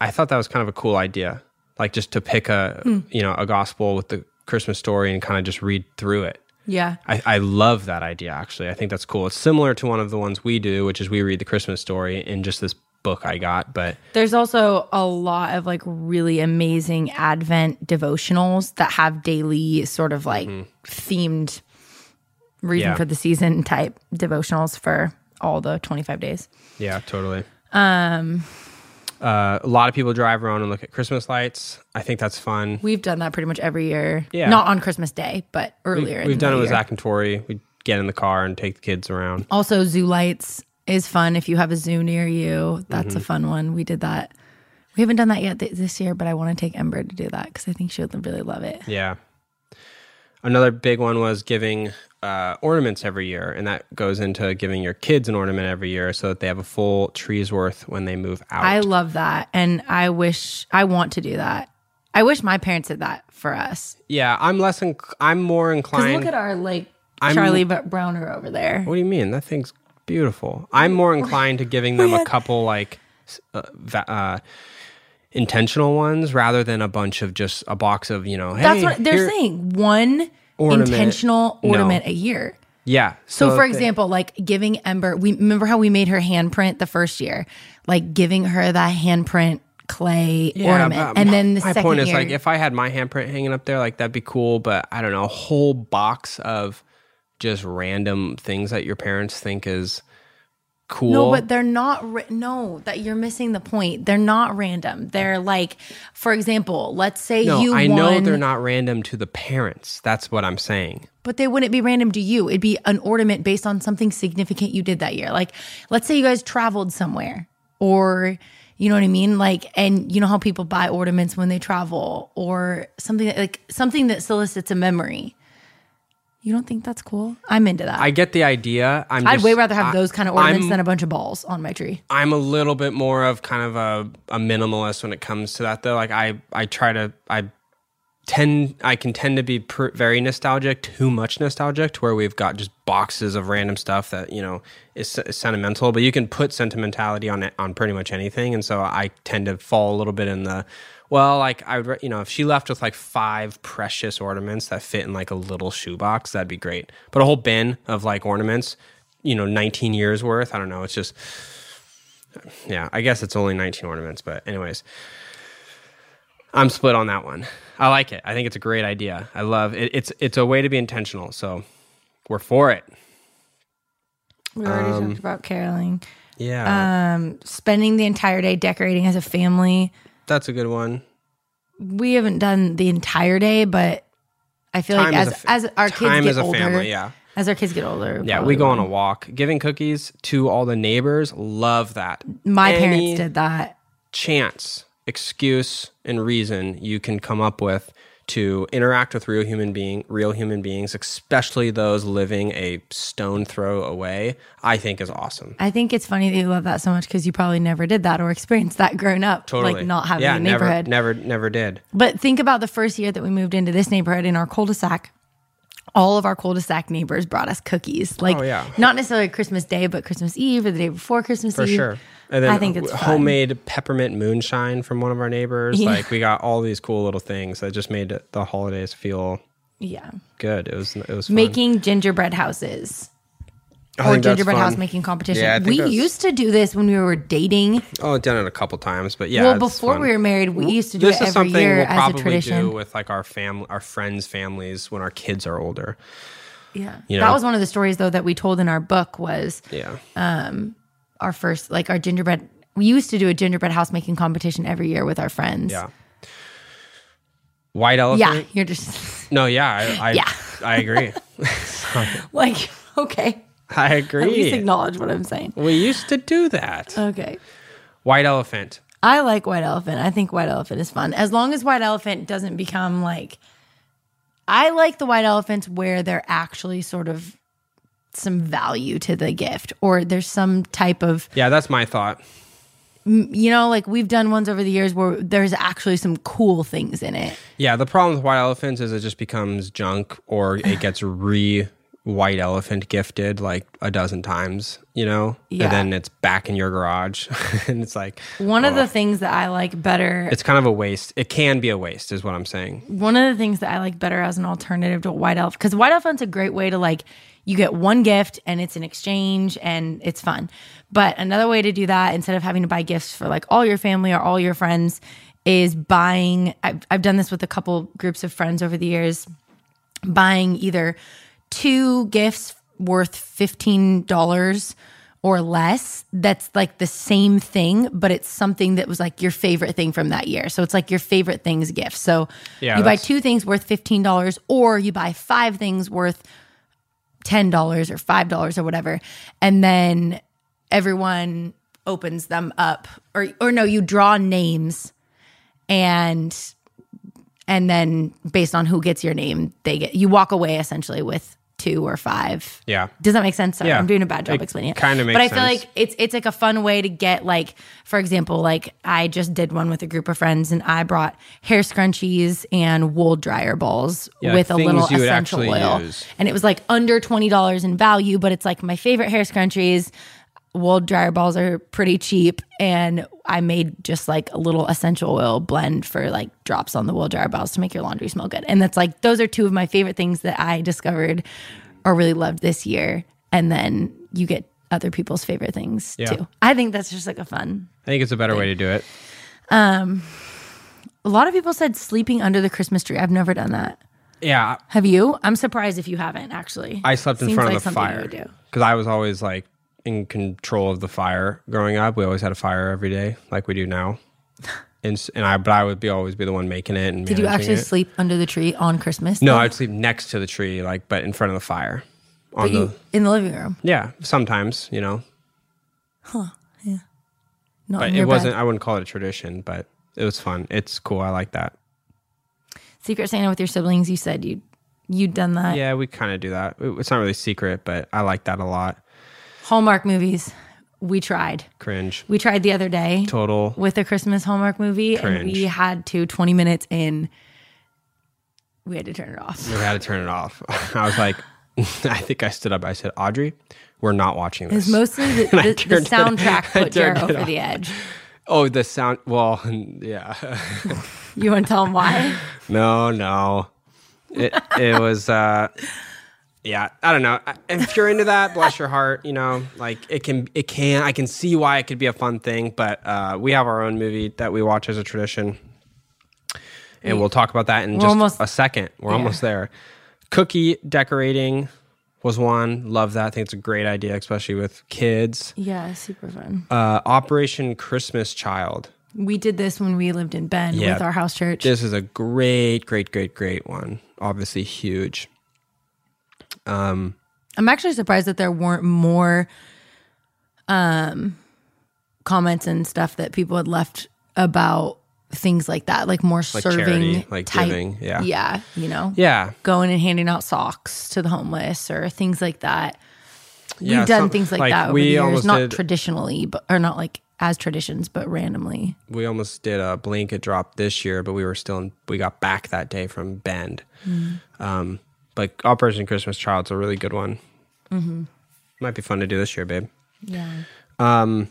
I thought that was kind of a cool idea. Like just to pick a mm. you know, a gospel with the Christmas story and kind of just read through it. Yeah. I, I love that idea, actually. I think that's cool. It's similar to one of the ones we do, which is we read the Christmas story in just this book I got. But there's also a lot of like really amazing Advent devotionals that have daily sort of like mm-hmm. themed reason yeah. for the season type devotionals for all the twenty-five days. Yeah, totally. Um, Uh, a lot of people drive around and look at Christmas lights. I think that's fun. We've done that pretty much every year. Yeah. Not on Christmas Day, but earlier. We, we've done it with Zach and Tori. We get in the car and take the kids around. Also, zoo lights is fun. If you have a zoo near you, that's mm-hmm. a fun one. We did that. We haven't done that yet th- this year, but I want to take Ember to do that because I think she would really love it. Yeah. Another big one was giving uh, ornaments every year, and that goes into giving your kids an ornament every year so that they have a full tree's worth when they move out. I love that, and I wish I want to do that. I wish my parents did that for us. Yeah, I'm less. Inc- I'm more inclined. 'Cause look at our like I'm, Charlie Browner over there. What do you mean? That thing's beautiful. I'm more inclined to giving them a couple like. Uh, va- uh, intentional ones rather than a bunch of just a box of, you know, hey, that's what they're saying, one ornament, intentional ornament no. a year. Yeah. So, so for example, they, like giving Ember, we remember how we made her handprint the first year, like giving her that handprint clay yeah, ornament. And my, then the my second point is year, like if I had my handprint hanging up there, like that'd be cool, but I don't know, a whole box of just random things that your parents think is cool. No, but they're not. Ra- no, that you're missing the point. They're not random. They're like, for example, let's say no, you. I won, know they're not random to the parents. That's what I'm saying. But they wouldn't be random to you. It'd be an ornament based on something significant you did that year. Like, let's say you guys traveled somewhere, or you know what I mean. Like, and you know how people buy ornaments when they travel, or something that, like something that solicits a memory. You don't think that's cool? I'm into that. I get the idea. I'm just, I'd way rather have I, those kind of ornaments I'm, than a bunch of balls on my tree. I'm a little bit more of kind of a, a minimalist when it comes to that, though. Like I, I try to, I tend, I can tend to be per, very nostalgic, too much nostalgic, to where we've got just boxes of random stuff that, you know, is, is sentimental. But you can put sentimentality on it, on pretty much anything, and so I tend to fall a little bit in the. Well, like, I would, you know, if she left with like five precious ornaments that fit in like a little shoebox, that'd be great. But a whole bin of like ornaments, you know, nineteen years worth, I don't know. It's just, yeah, I guess it's only nineteen ornaments. But anyways, I'm split on that one. I like it. I think it's a great idea. I love it. It's it's a way to be intentional. So we're for it. We already um, talked about caroling. Yeah. Um, spending the entire day decorating as a family. That's a good one. We haven't done the entire day, but I feel time like as, fa- as our kids get older, family, yeah. as our kids get older. Yeah, we go on a walk. Giving cookies to all the neighbors, love that. My Any parents did that. Chance, excuse, and reason you can come up with to interact with real human being, real human beings, especially those living a stone throw away, I think is awesome. I think it's funny that you love that so much because you probably never did that or experienced that growing up, totally. Like not having yeah, a neighborhood. Never, never, never did. But think about the first year that we moved into this neighborhood in our cul-de-sac. All of our cul-de-sac neighbors brought us cookies. Like, oh, yeah. Not necessarily Christmas Day, but Christmas Eve or the day before Christmas For Eve. For sure. And then I think it's homemade fun. Peppermint moonshine from one of our neighbors. Yeah. Like we got all these cool little things that just made the holidays feel yeah good. It was it was fun. Making gingerbread houses I or gingerbread house making competition. Yeah, we that's... used to do this when we were dating. Oh, I've done it a couple times, but yeah. Well, before fun. we were married, we used to do this it every is something year we'll as a tradition. Do with like our family, our friends' families when our kids are older. Yeah, you know? That was one of the stories though that we told in our book was yeah. Um, Our first, like our gingerbread, we used to do a gingerbread house making competition every year with our friends. Yeah. White elephant? Yeah, you're just. No, yeah, I I, yeah. I agree. Like, okay. I agree. At least acknowledge what I'm saying. We used to do that. Okay. White elephant. I like white elephant. I think white elephant is fun. As long as white elephant doesn't become like, I like the white elephants where they're actually sort of some value to the gift or there's some type of yeah that's my thought you know like we've done ones over the years where there's actually some cool things in it. Yeah, the problem with white elephants is it just becomes junk or it gets re white elephant gifted like a dozen times, you know. Yeah. And then it's back in your garage and it's like one oh. of the things that I like better, it's kind of a waste. It can be a waste is what I'm saying. One of the things that I like better as an alternative to a white elephant, because white elephant's a great way to like you get one gift and it's an exchange and it's fun. But another way to do that, instead of having to buy gifts for like all your family or all your friends, is buying, I've, I've done this with a couple groups of friends over the years, buying either two gifts worth fifteen dollars or less that's like the same thing, but it's something that was like your favorite thing from that year. So it's like your favorite things gift. So yeah, you buy two things worth fifteen dollars or you buy five things worth ten dollars or five dollars or whatever. And then everyone opens them up or, or no, you draw names and, and then based on who gets your name, they get, you walk away essentially with two or five. Yeah. Does that make sense? Sorry, yeah. I'm doing a bad job it explaining it. Kind of makes sense. But I feel sense. like it's it's like a fun way to get like, for example, like I just did one with a group of friends and I brought hair scrunchies and wool dryer balls yeah, with a little essential oil. Use. And it was like under twenty dollars in value, but it's like my favorite hair scrunchies. Wool dryer balls are pretty cheap. And I made just like a little essential oil blend for like drops on the wool dryer balls to make your laundry smell good. And that's like, those are two of my favorite things that I discovered or really loved this year. And then you get other people's favorite things yeah. too. I think that's just like a fun. I think it's a better thing. way to do it. Um, a lot of people said sleeping under the Christmas tree. I've never done that. Yeah. Have you? I'm surprised if you haven't actually. I slept in Seems front like of the fire because I was always like, in control of the fire growing up. We always had a fire every day like we do now. And and I but I would be always be the one making it and Did you actually it. sleep under the tree on Christmas? No, then? I'd sleep next to the tree like but in front of the fire. On you, the in the living room. Yeah, sometimes, you know. Huh, yeah. Not but in it your wasn't bed. I wouldn't call it a tradition, but it was fun. It's cool. I like that. Secret Santa with your siblings, you said you you'd done that. Yeah, we kind of do that. It's not really secret, but I like that a lot. Hallmark movies, we tried. Cringe. We tried the other day. Total. With a Christmas Hallmark movie. Cringe. And we had to, twenty minutes in, we had to turn it off. We had to turn it off. I was like, I think I stood up. I said, Audrey, we're not watching this. It's mostly the, the, the soundtrack it, put Jared over the edge. Oh, the sound, well, yeah. You want to tell him why? No, no. It, it was... Uh, Yeah, I don't know. If you're into that, bless your heart. You know, like it can, it can. I can see why it could be a fun thing, but uh, we have our own movie that we watch as a tradition, and we'll talk about that in We're just almost, a second. We're yeah. almost there. Cookie decorating was one. Love that. I think it's a great idea, especially with kids. Yeah, super fun. Uh, Operation Christmas Child. We did this when we lived in Bend yeah, with our house church. This is a great, great, great, great one. Obviously, huge. Um, I'm actually surprised that there weren't more um, comments and stuff that people had left about things like that, like more like serving, charity, like type, giving, yeah, yeah, you know, yeah, going and handing out socks to the homeless or things like that. Yeah, We've done some, things like, like that over the years, not did, traditionally, but or not like as traditions, but randomly. We almost did a blanket drop this year, but we were still in, we got back that day from Bend. Mm. Um, Like Operation Christmas Child's a really good one. Mm-hmm. Might be fun to do this year, babe. Yeah. Um,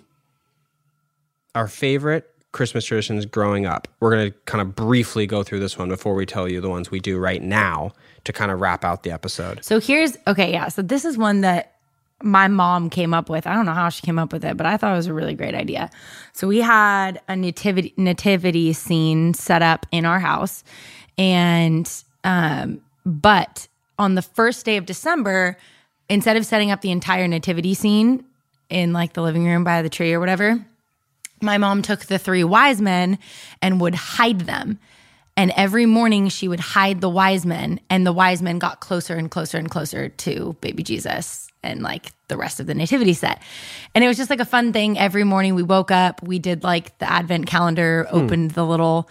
our favorite Christmas traditions growing up. We're going to kind of briefly go through this one before we tell you the ones we do right now to kind of wrap out the episode. So here's, okay, yeah. So this is one that my mom came up with. I don't know how she came up with it, but I thought it was a really great idea. So we had a nativity, nativity scene set up in our house. And, um, but... on the first day of December, instead of setting up the entire nativity scene in like the living room by the tree or whatever, my mom took the three wise men and would hide them. And every morning she would hide the wise men, and the wise men got closer and closer and closer to baby Jesus and like the rest of the nativity set. And it was just like a fun thing. Every morning we woke up, we did like the Advent calendar, hmm. opened the little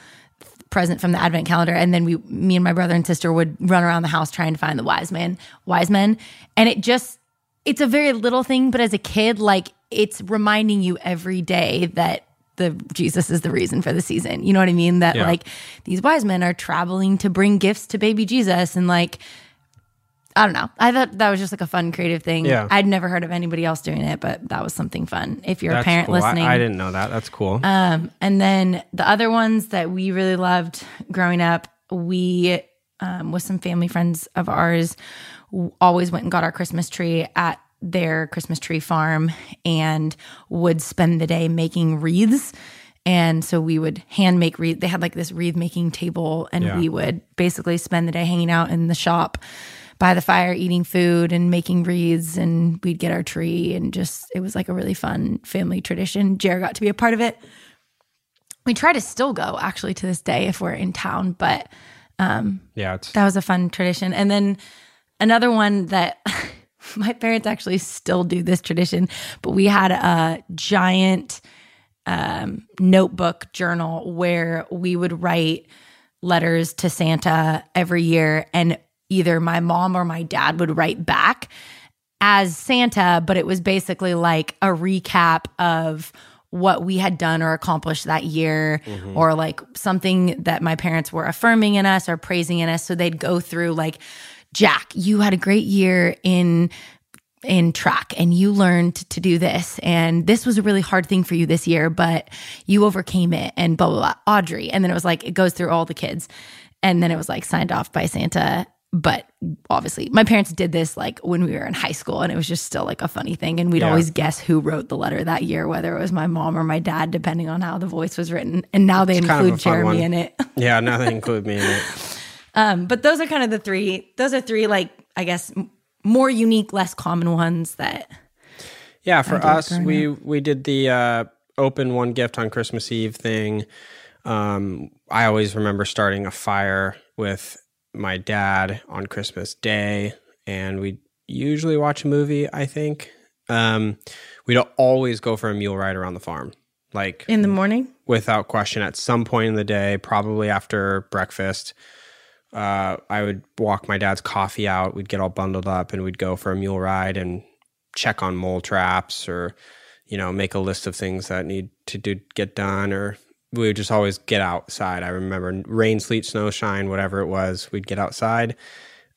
present from the Advent calendar, and then we, me and my brother and sister would run around the house trying to find the wise man, wise men. And it just, it's a very little thing, but as a kid, like it's reminding you every day that the Jesus is the reason for the season. You know what I mean? That yeah. like these wise men are traveling to bring gifts to baby Jesus. And like, I don't know. I thought that was just like a fun creative thing. Yeah. I'd never heard of anybody else doing it, but that was something fun. If you're That's a parent cool. listening. I, I didn't know that. That's cool. Um, and then the other ones that we really loved growing up, we, um, with some family friends of ours, always went and got our Christmas tree at their Christmas tree farm and would spend the day making wreaths. And so we would hand make wreath. They had like this wreath making table, and yeah. we would basically spend the day hanging out in the shop by the fire eating food and making wreaths, and we'd get our tree, and just it was like a really fun family tradition. Jared got to be a part of it. We try to still go actually to this day if we're in town, but um, yeah, it's- that was a fun tradition. And then another one that my parents actually still do this tradition, but we had a giant um, notebook journal where we would write letters to Santa every year, and either my mom or my dad would write back as Santa, but it was basically like a recap of what we had done or accomplished that year, mm-hmm. or like something that my parents were affirming in us or praising in us. So they'd go through like, Jack, you had a great year in in track, and you learned to do this, and this was a really hard thing for you this year, but you overcame it, and blah, blah, blah, Audrey. And then it was like, it goes through all the kids. And then it was like signed off by Santa. But obviously my parents did this like when we were in high school, and it was just still like a funny thing. And we'd yeah. always guess who wrote the letter that year, whether it was my mom or my dad, depending on how the voice was written. And now they it's include kind of Jeremy in it. Yeah, now they include me in it. Um, but those are kind of the three, those are three, like, I guess, m- more unique, less common ones that. Yeah, for us, we, we did the uh, open one gift on Christmas Eve thing. Um, I always remember starting a fire with my dad on Christmas Day, and we usually watch a movie, I think. Um, we'd always go for a mule ride around the farm. Like in the morning? Without question. At some point in the day, probably after breakfast. Uh, I would walk my dad's coffee out. We'd get all bundled up, and we'd go for a mule ride and check on mole traps, or, you know, make a list of things that need to do, get done. Or we would just always get outside. I remember rain, sleet, snow, shine, whatever it was, we'd get outside.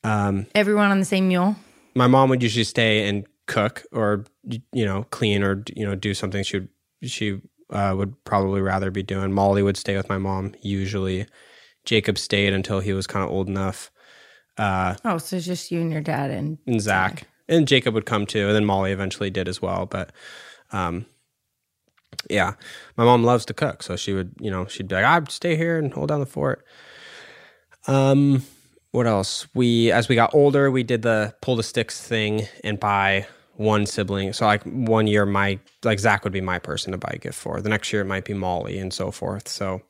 Um, Everyone on the same mule? My mom would usually stay and cook, or, you know, clean, or, you know, do something she would, she uh, would probably rather be doing. Molly would stay with my mom usually. Jacob stayed until he was kind of old enough. Uh, oh, so it's just you and your dad and... And Zach. And Jacob would come too, and then Molly eventually did as well. But um, yeah, my mom loves to cook, so she would, you know, she'd be like, I'd stay here and hold down the fort. Um, what else? We, as we got older, we did the pull the sticks thing and buy one sibling. So like one year, my like Zach would be my person to buy a gift for. The next year, it might be Molly, and so forth, so...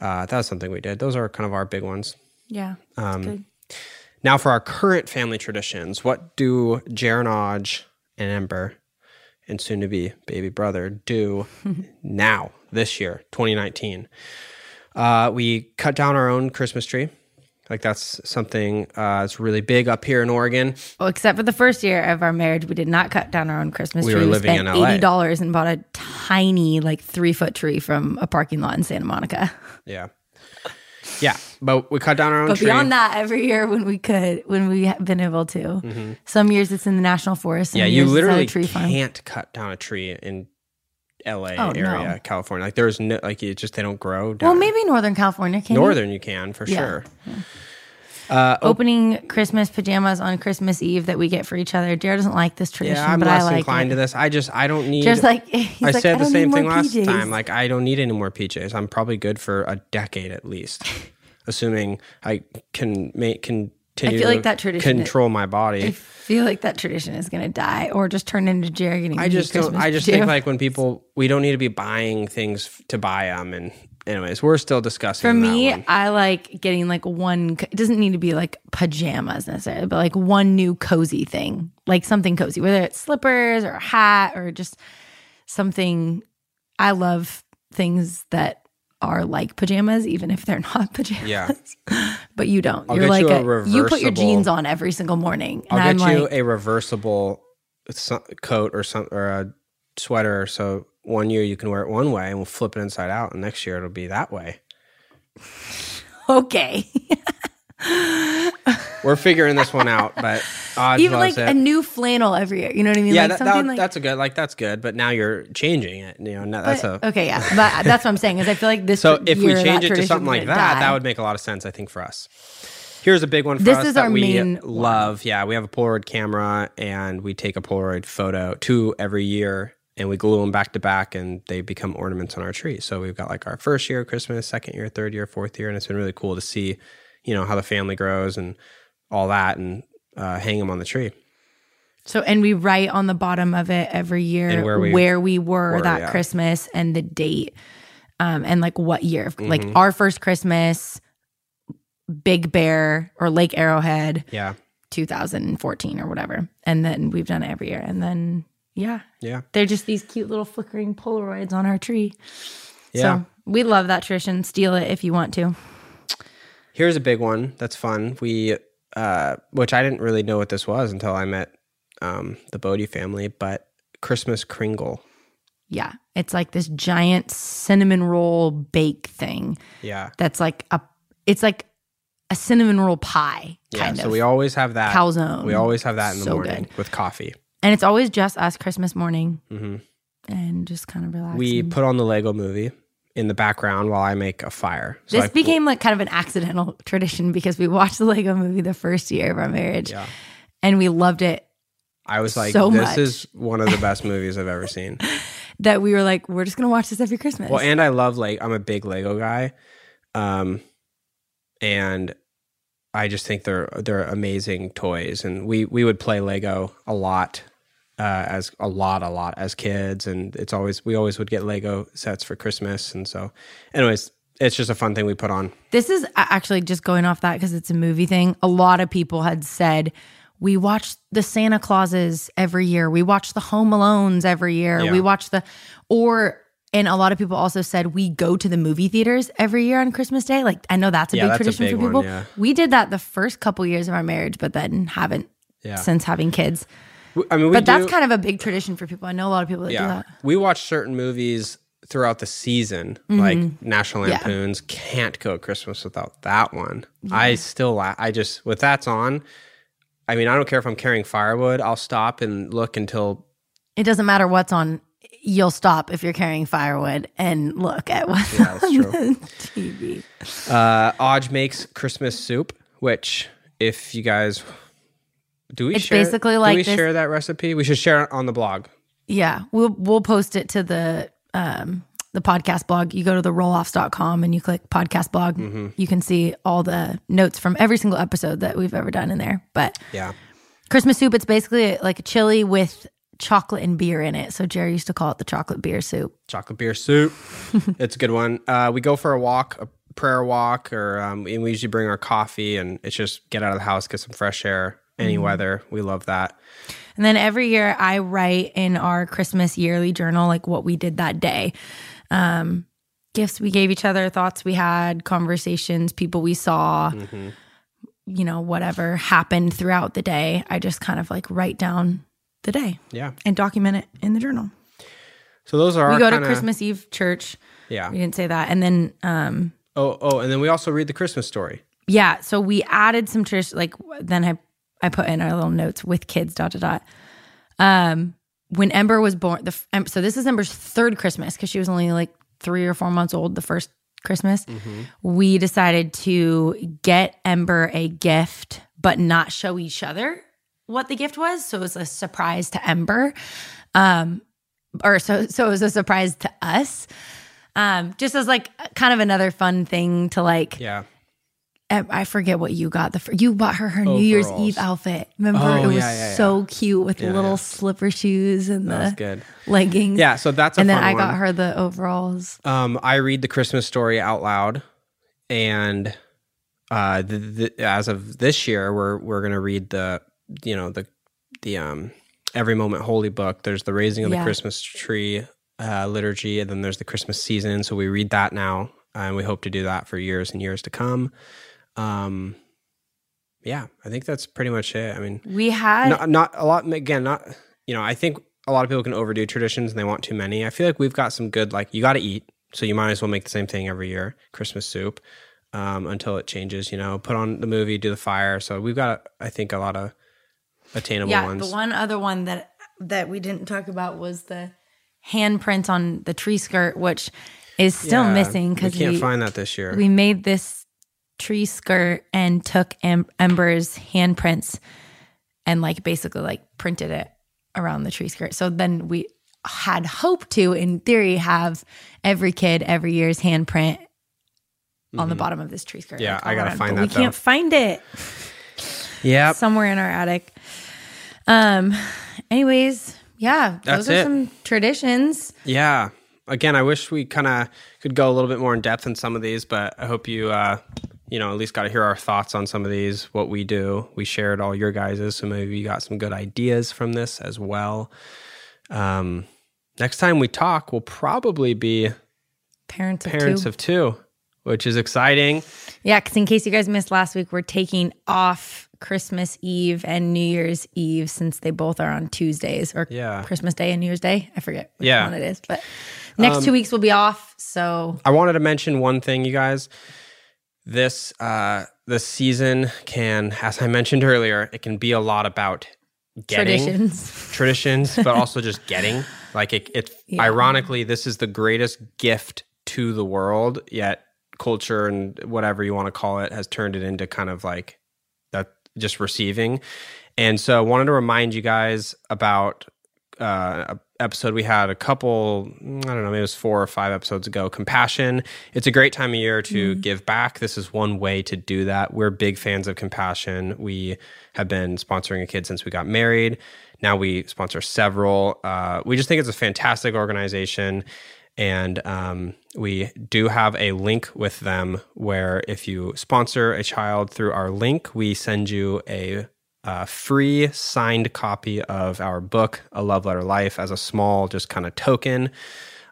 Uh, that was something we did. Those are kind of our big ones. Yeah. Um, good. Now for our current family traditions, what do Jared and Audrey and Ember and soon-to-be baby brother do now, this year, twenty nineteen? Uh, we cut down our own Christmas tree. Like that's something uh, that's really big up here in Oregon. Well, except for the first year of our marriage, we did not cut down our own Christmas tree. We were living in L A. We spent eighty dollars and bought a tiny, like three-foot tree from a parking lot in Santa Monica. Yeah, yeah. But we cut down our own. But tree. Beyond that, every year when we could, when we have been able to, mm-hmm. some years it's in the national forest. Some yeah, you years literally it's at a tree can't farm. Cut down a tree in L A oh, area, no. California. Like there's no, like it just, they don't grow down. Well, maybe Northern California can. Northern you can, for yeah. sure. Yeah. Uh, Opening op- Christmas pajamas on Christmas Eve that we get for each other. Jared doesn't like this tradition, yeah, I'm but less I like inclined it. To this. I just, I don't need. Jared's like, he's I like, said I the same thing last P Js. Time. Like, I don't need any more P Js. I'm probably good for a decade at least, assuming I can make, can continue I feel like that tradition control is, my body. I feel like that tradition is going to die or just turn into Jared getting I just don't, I just too. Think like when people, we don't need to be buying things to buy them. And anyways, we're still discussing. For me, that one. I like getting like one, it doesn't need to be like pajamas necessarily, but like one new cozy thing, like something cozy, whether it's slippers or a hat or just something. I love things that are like pajamas, even if they're not pajamas. Yeah. But you don't. I'll You're like, you, a, a you put your jeans on every single morning. And I'll I'm get you like, a reversible coat or some, or a sweater. So one year you can wear it one way and we'll flip it inside out. And next year it'll be that way. Okay. We're figuring this one out, but Audrey even like it. A new flannel every year, you know what I mean? Yeah, like that, something that, like, that's a good, like that's good. But now you're changing it, you know. No, but, that's a okay, yeah. But that's what I'm saying is I feel like this. So if year, we change it to something like that, die. That would make a lot of sense, I think, for us. Here's a big one for this us is that our we main love. One. Yeah, we have a Polaroid camera and we take a Polaroid photo two every year, and we glue them back to back, and they become ornaments on our tree. So we've got like our first year of Christmas, second year, third year, fourth year, and it's been really cool to see, you know, how the family grows and all that. And uh, hang them on the tree. So, and we write on the bottom of it every year where we, where we were, were that yeah. Christmas and the date, um, and like what year, mm-hmm. like our first Christmas, Big Bear or Lake Arrowhead, yeah, two thousand fourteen or whatever. And then we've done it every year. And then, yeah, yeah, they're just these cute little flickering Polaroids on our tree. Yeah. So we love that tradition. Steal it if you want to. Here's a big one that's fun. We, uh, which I didn't really know what this was until I met Um, the Bodie family, but Christmas Kringle. Yeah. It's like this giant cinnamon roll bake thing. Yeah. That's like a, it's like a cinnamon roll pie kind yeah, of. So we always have that. Calzone. We always have that in so the morning good. With coffee. And it's always just us Christmas morning mm-hmm. and just kind of relaxing. We put on the Lego movie in the background while I make a fire. So this I, became like kind of an accidental tradition because we watched the Lego movie the first year of our marriage yeah. and we loved it. I was like, so this much. Is one of the best movies I've ever seen. That we were like, we're just going to watch this every Christmas. Well, and I love, like, I'm a big Lego guy. Um, and I just think they're they're amazing toys. And we, we would play Lego a lot, uh, as a lot, a lot as kids. And it's always, we always would get Lego sets for Christmas. And so, anyways, it's just a fun thing we put on. This is actually just going off that because it's a movie thing. A lot of people had said, we watch the Santa Clauses every year. We watch the Home Alones every year. Yeah. We watch the, or, and a lot of people also said we go to the movie theaters every year on Christmas Day. Like, I know that's a yeah, big that's tradition a big for people. One, yeah. We did that the first couple years of our marriage, but then haven't yeah. since having kids. I mean, we But do, that's kind of a big tradition for people. I know a lot of people that yeah. do that. We watch certain movies throughout the season, mm-hmm. like National Lampoon's. Yeah. Can't go Christmas without that one. Yeah. I still, I just, with that's on, I mean, I don't care if I'm carrying firewood. I'll stop and look until... It doesn't matter what's on. You'll stop if you're carrying firewood and look at what's yeah, on the T V. Uh, Audrey makes Christmas soup, which if you guys... Do we, it's share, basically do like we this, share that recipe? We should share it on the blog. Yeah. We'll we'll post it to the um, the podcast blog. You go to the roll offs dot com and you click podcast blog. Mm-hmm. You can see all the notes from every single episode that we've ever done in there. But yeah, Christmas soup, it's basically like a chili with chocolate and beer in it. So Jerry used to call it the chocolate beer soup. Chocolate beer soup. It's a good one. Uh, we go for a walk, a prayer walk, or um, and we usually bring our coffee and it's just get out of the house, get some fresh air, any mm-hmm. weather. We love that. And then every year I write in our Christmas yearly journal like what we did that day. Um, gifts we gave each other, thoughts we had, conversations, people we saw, mm-hmm. you know, whatever happened throughout the day. I just kind of like write down the day, yeah, and document it in the journal. So those are we go kinda, to Christmas Eve church. Yeah, we didn't say that, and then um, oh oh, and then we also read the Christmas story. Yeah, so we added some church. Like then I I put in our little notes with kids dot dot dot. Um. When Ember was born, the so this is Ember's third Christmas because she was only like three or four months old the first Christmas. Mm-hmm. We decided to get Ember a gift, but not show each other what the gift was. So it was a surprise to Ember, um, or so so it was a surprise to us. Um, just as like kind of another fun thing to like. Yeah. I forget what you got. The fr- You bought her her Overalls. New Year's Eve outfit. Remember? Oh, it was yeah, yeah, yeah. so cute with yeah, little yeah. slipper shoes and that the leggings. Yeah, so that's a and fun one. And then I one. got her the overalls. Um, I read the Christmas story out loud. And uh, the, the, as of this year, we're we're going to read the, you know, the the um, Every Moment Holy book. There's the Raising of yeah. the Christmas Tree uh, liturgy, and then there's the Christmas season. So we read that now, and we hope to do that for years and years to come. Um, yeah, I think that's pretty much it. I mean, we had not, not a lot, again, not, you know, I think a lot of people can overdo traditions and they want too many. I feel like we've got some good, like you got to eat, so you might as well make the same thing every year, Christmas soup, um, until it changes, you know, put on the movie, do the fire. So we've got, I think, a lot of attainable yeah, ones. Yeah, the one other one that, that we didn't talk about was the handprint on the tree skirt, which is still yeah, missing because we can't we, find that this year. We made this tree skirt and took em- Ember's handprints and like basically like printed it around the tree skirt. So then we had hoped to, in theory, have every kid every year's handprint mm-hmm. on the bottom of this tree skirt. Yeah, like, I gotta around, find that. We though. Can't find it. Yeah. Somewhere in our attic. Um. Anyways, yeah, those That's are it. some traditions. Yeah. Again, I wish we kind of could go a little bit more in depth in some of these, but I hope you, uh, you know, at least got to hear our thoughts on some of these, what we do. We shared all your guys's, so maybe you got some good ideas from this as well. Um, next time we talk, we'll probably be parents of parents two. of two, which is exciting. Yeah, because in case you guys missed last week, we're taking off Christmas Eve and New Year's Eve since they both are on Tuesdays or yeah. Christmas Day and New Year's Day. I forget which yeah. one it is, but next um, two weeks we'll be off. So I wanted to mention one thing, you guys. This uh, this season can, as I mentioned earlier, it can be a lot about getting traditions, traditions, but also just getting. Like it, it yeah. ironically, this is the greatest gift to the world. Yet culture and whatever you want to call it has turned it into kind of like that, just receiving. And so, I wanted to remind you guys about uh, a episode we had a couple, I don't know, maybe it was four or five episodes ago, Compassion. It's a great time of year to mm. give back. This is one way to do that. We're big fans of Compassion. We have been sponsoring a kid since we got married. Now we sponsor several. Uh, we just think it's a fantastic organization. And um, we do have a link with them where if you sponsor a child through our link, we send you a a free signed copy of our book, A Love Letter Life, as a small just kind of token.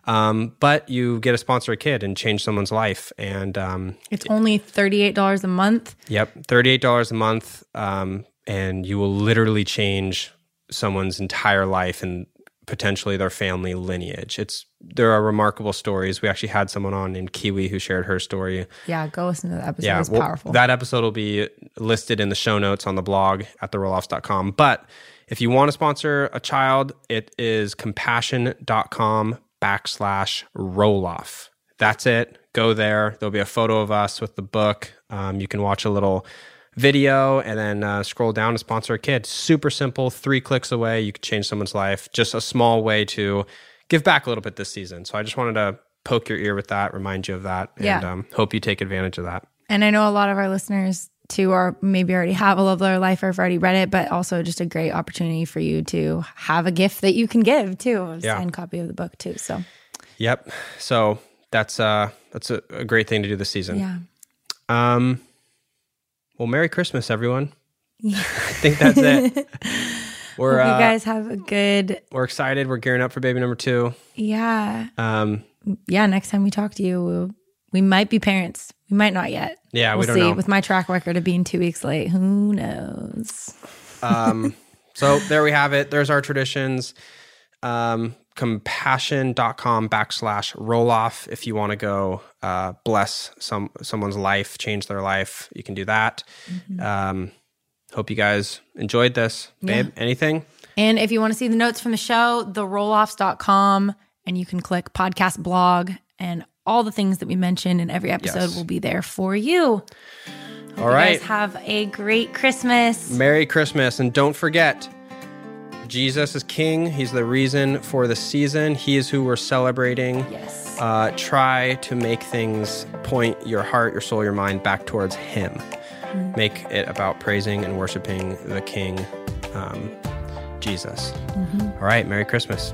Um, but you get to sponsor a kid and change someone's life. And um, it's only thirty-eight dollars a month. Yep, thirty-eight dollars a month. Um, and you will literally change someone's entire life and potentially their family lineage. It's There are remarkable stories. We actually had someone on in Kiwi who shared her story. Yeah, go listen to that episode. Yeah, it's well, powerful. That episode will be listed in the show notes on the blog at the roll offs dot com. But if you want to sponsor a child, it is compassion.com backslash rolloff. That's it. Go there. There'll be a photo of us with the book. Um, you can watch a little video and then uh, scroll down to sponsor a kid. Super simple, three clicks away. You could change someone's life. Just a small way to give back a little bit this season. So I just wanted to poke your ear with that, remind you of that, and yeah. um, hope you take advantage of that. And I know a lot of our listeners too are maybe already have A Love Letter Life or have already read it, but also just a great opportunity for you to have a gift that you can give too, a yeah. signed copy of the book too. So, yep. So that's uh that's a, a great thing to do this season. Yeah. Um. Well, Merry Christmas, everyone. Yeah. I think that's it. We're, Hope you guys have a good... We're excited. We're gearing up for baby number two. Yeah. Um. Yeah, next time we talk to you, we'll, we might be parents. We might not yet. Yeah, we'll we don't see. know. With my track record of being two weeks late, who knows? Um. So there we have it. There's our traditions. Um, compassion.com backslash rolloff. If you want to go uh, bless some someone's life, change their life, you can do that. Mm-hmm. Um. Hope you guys enjoyed this. Babe, yeah. anything? And if you want to see the notes from the show, the roll offs dot com, and you can click podcast blog, and all the things that we mentioned in every episode yes. will be there for you. Hope all you right. guys have a great Christmas. Merry Christmas. And don't forget, Jesus is King. He's the reason for the season. He is who we're celebrating. Yes. Uh, try to make things point your heart, your soul, your mind back towards Him. Make it about praising and worshiping the King, um, Jesus. Mm-hmm. All right, Merry Christmas.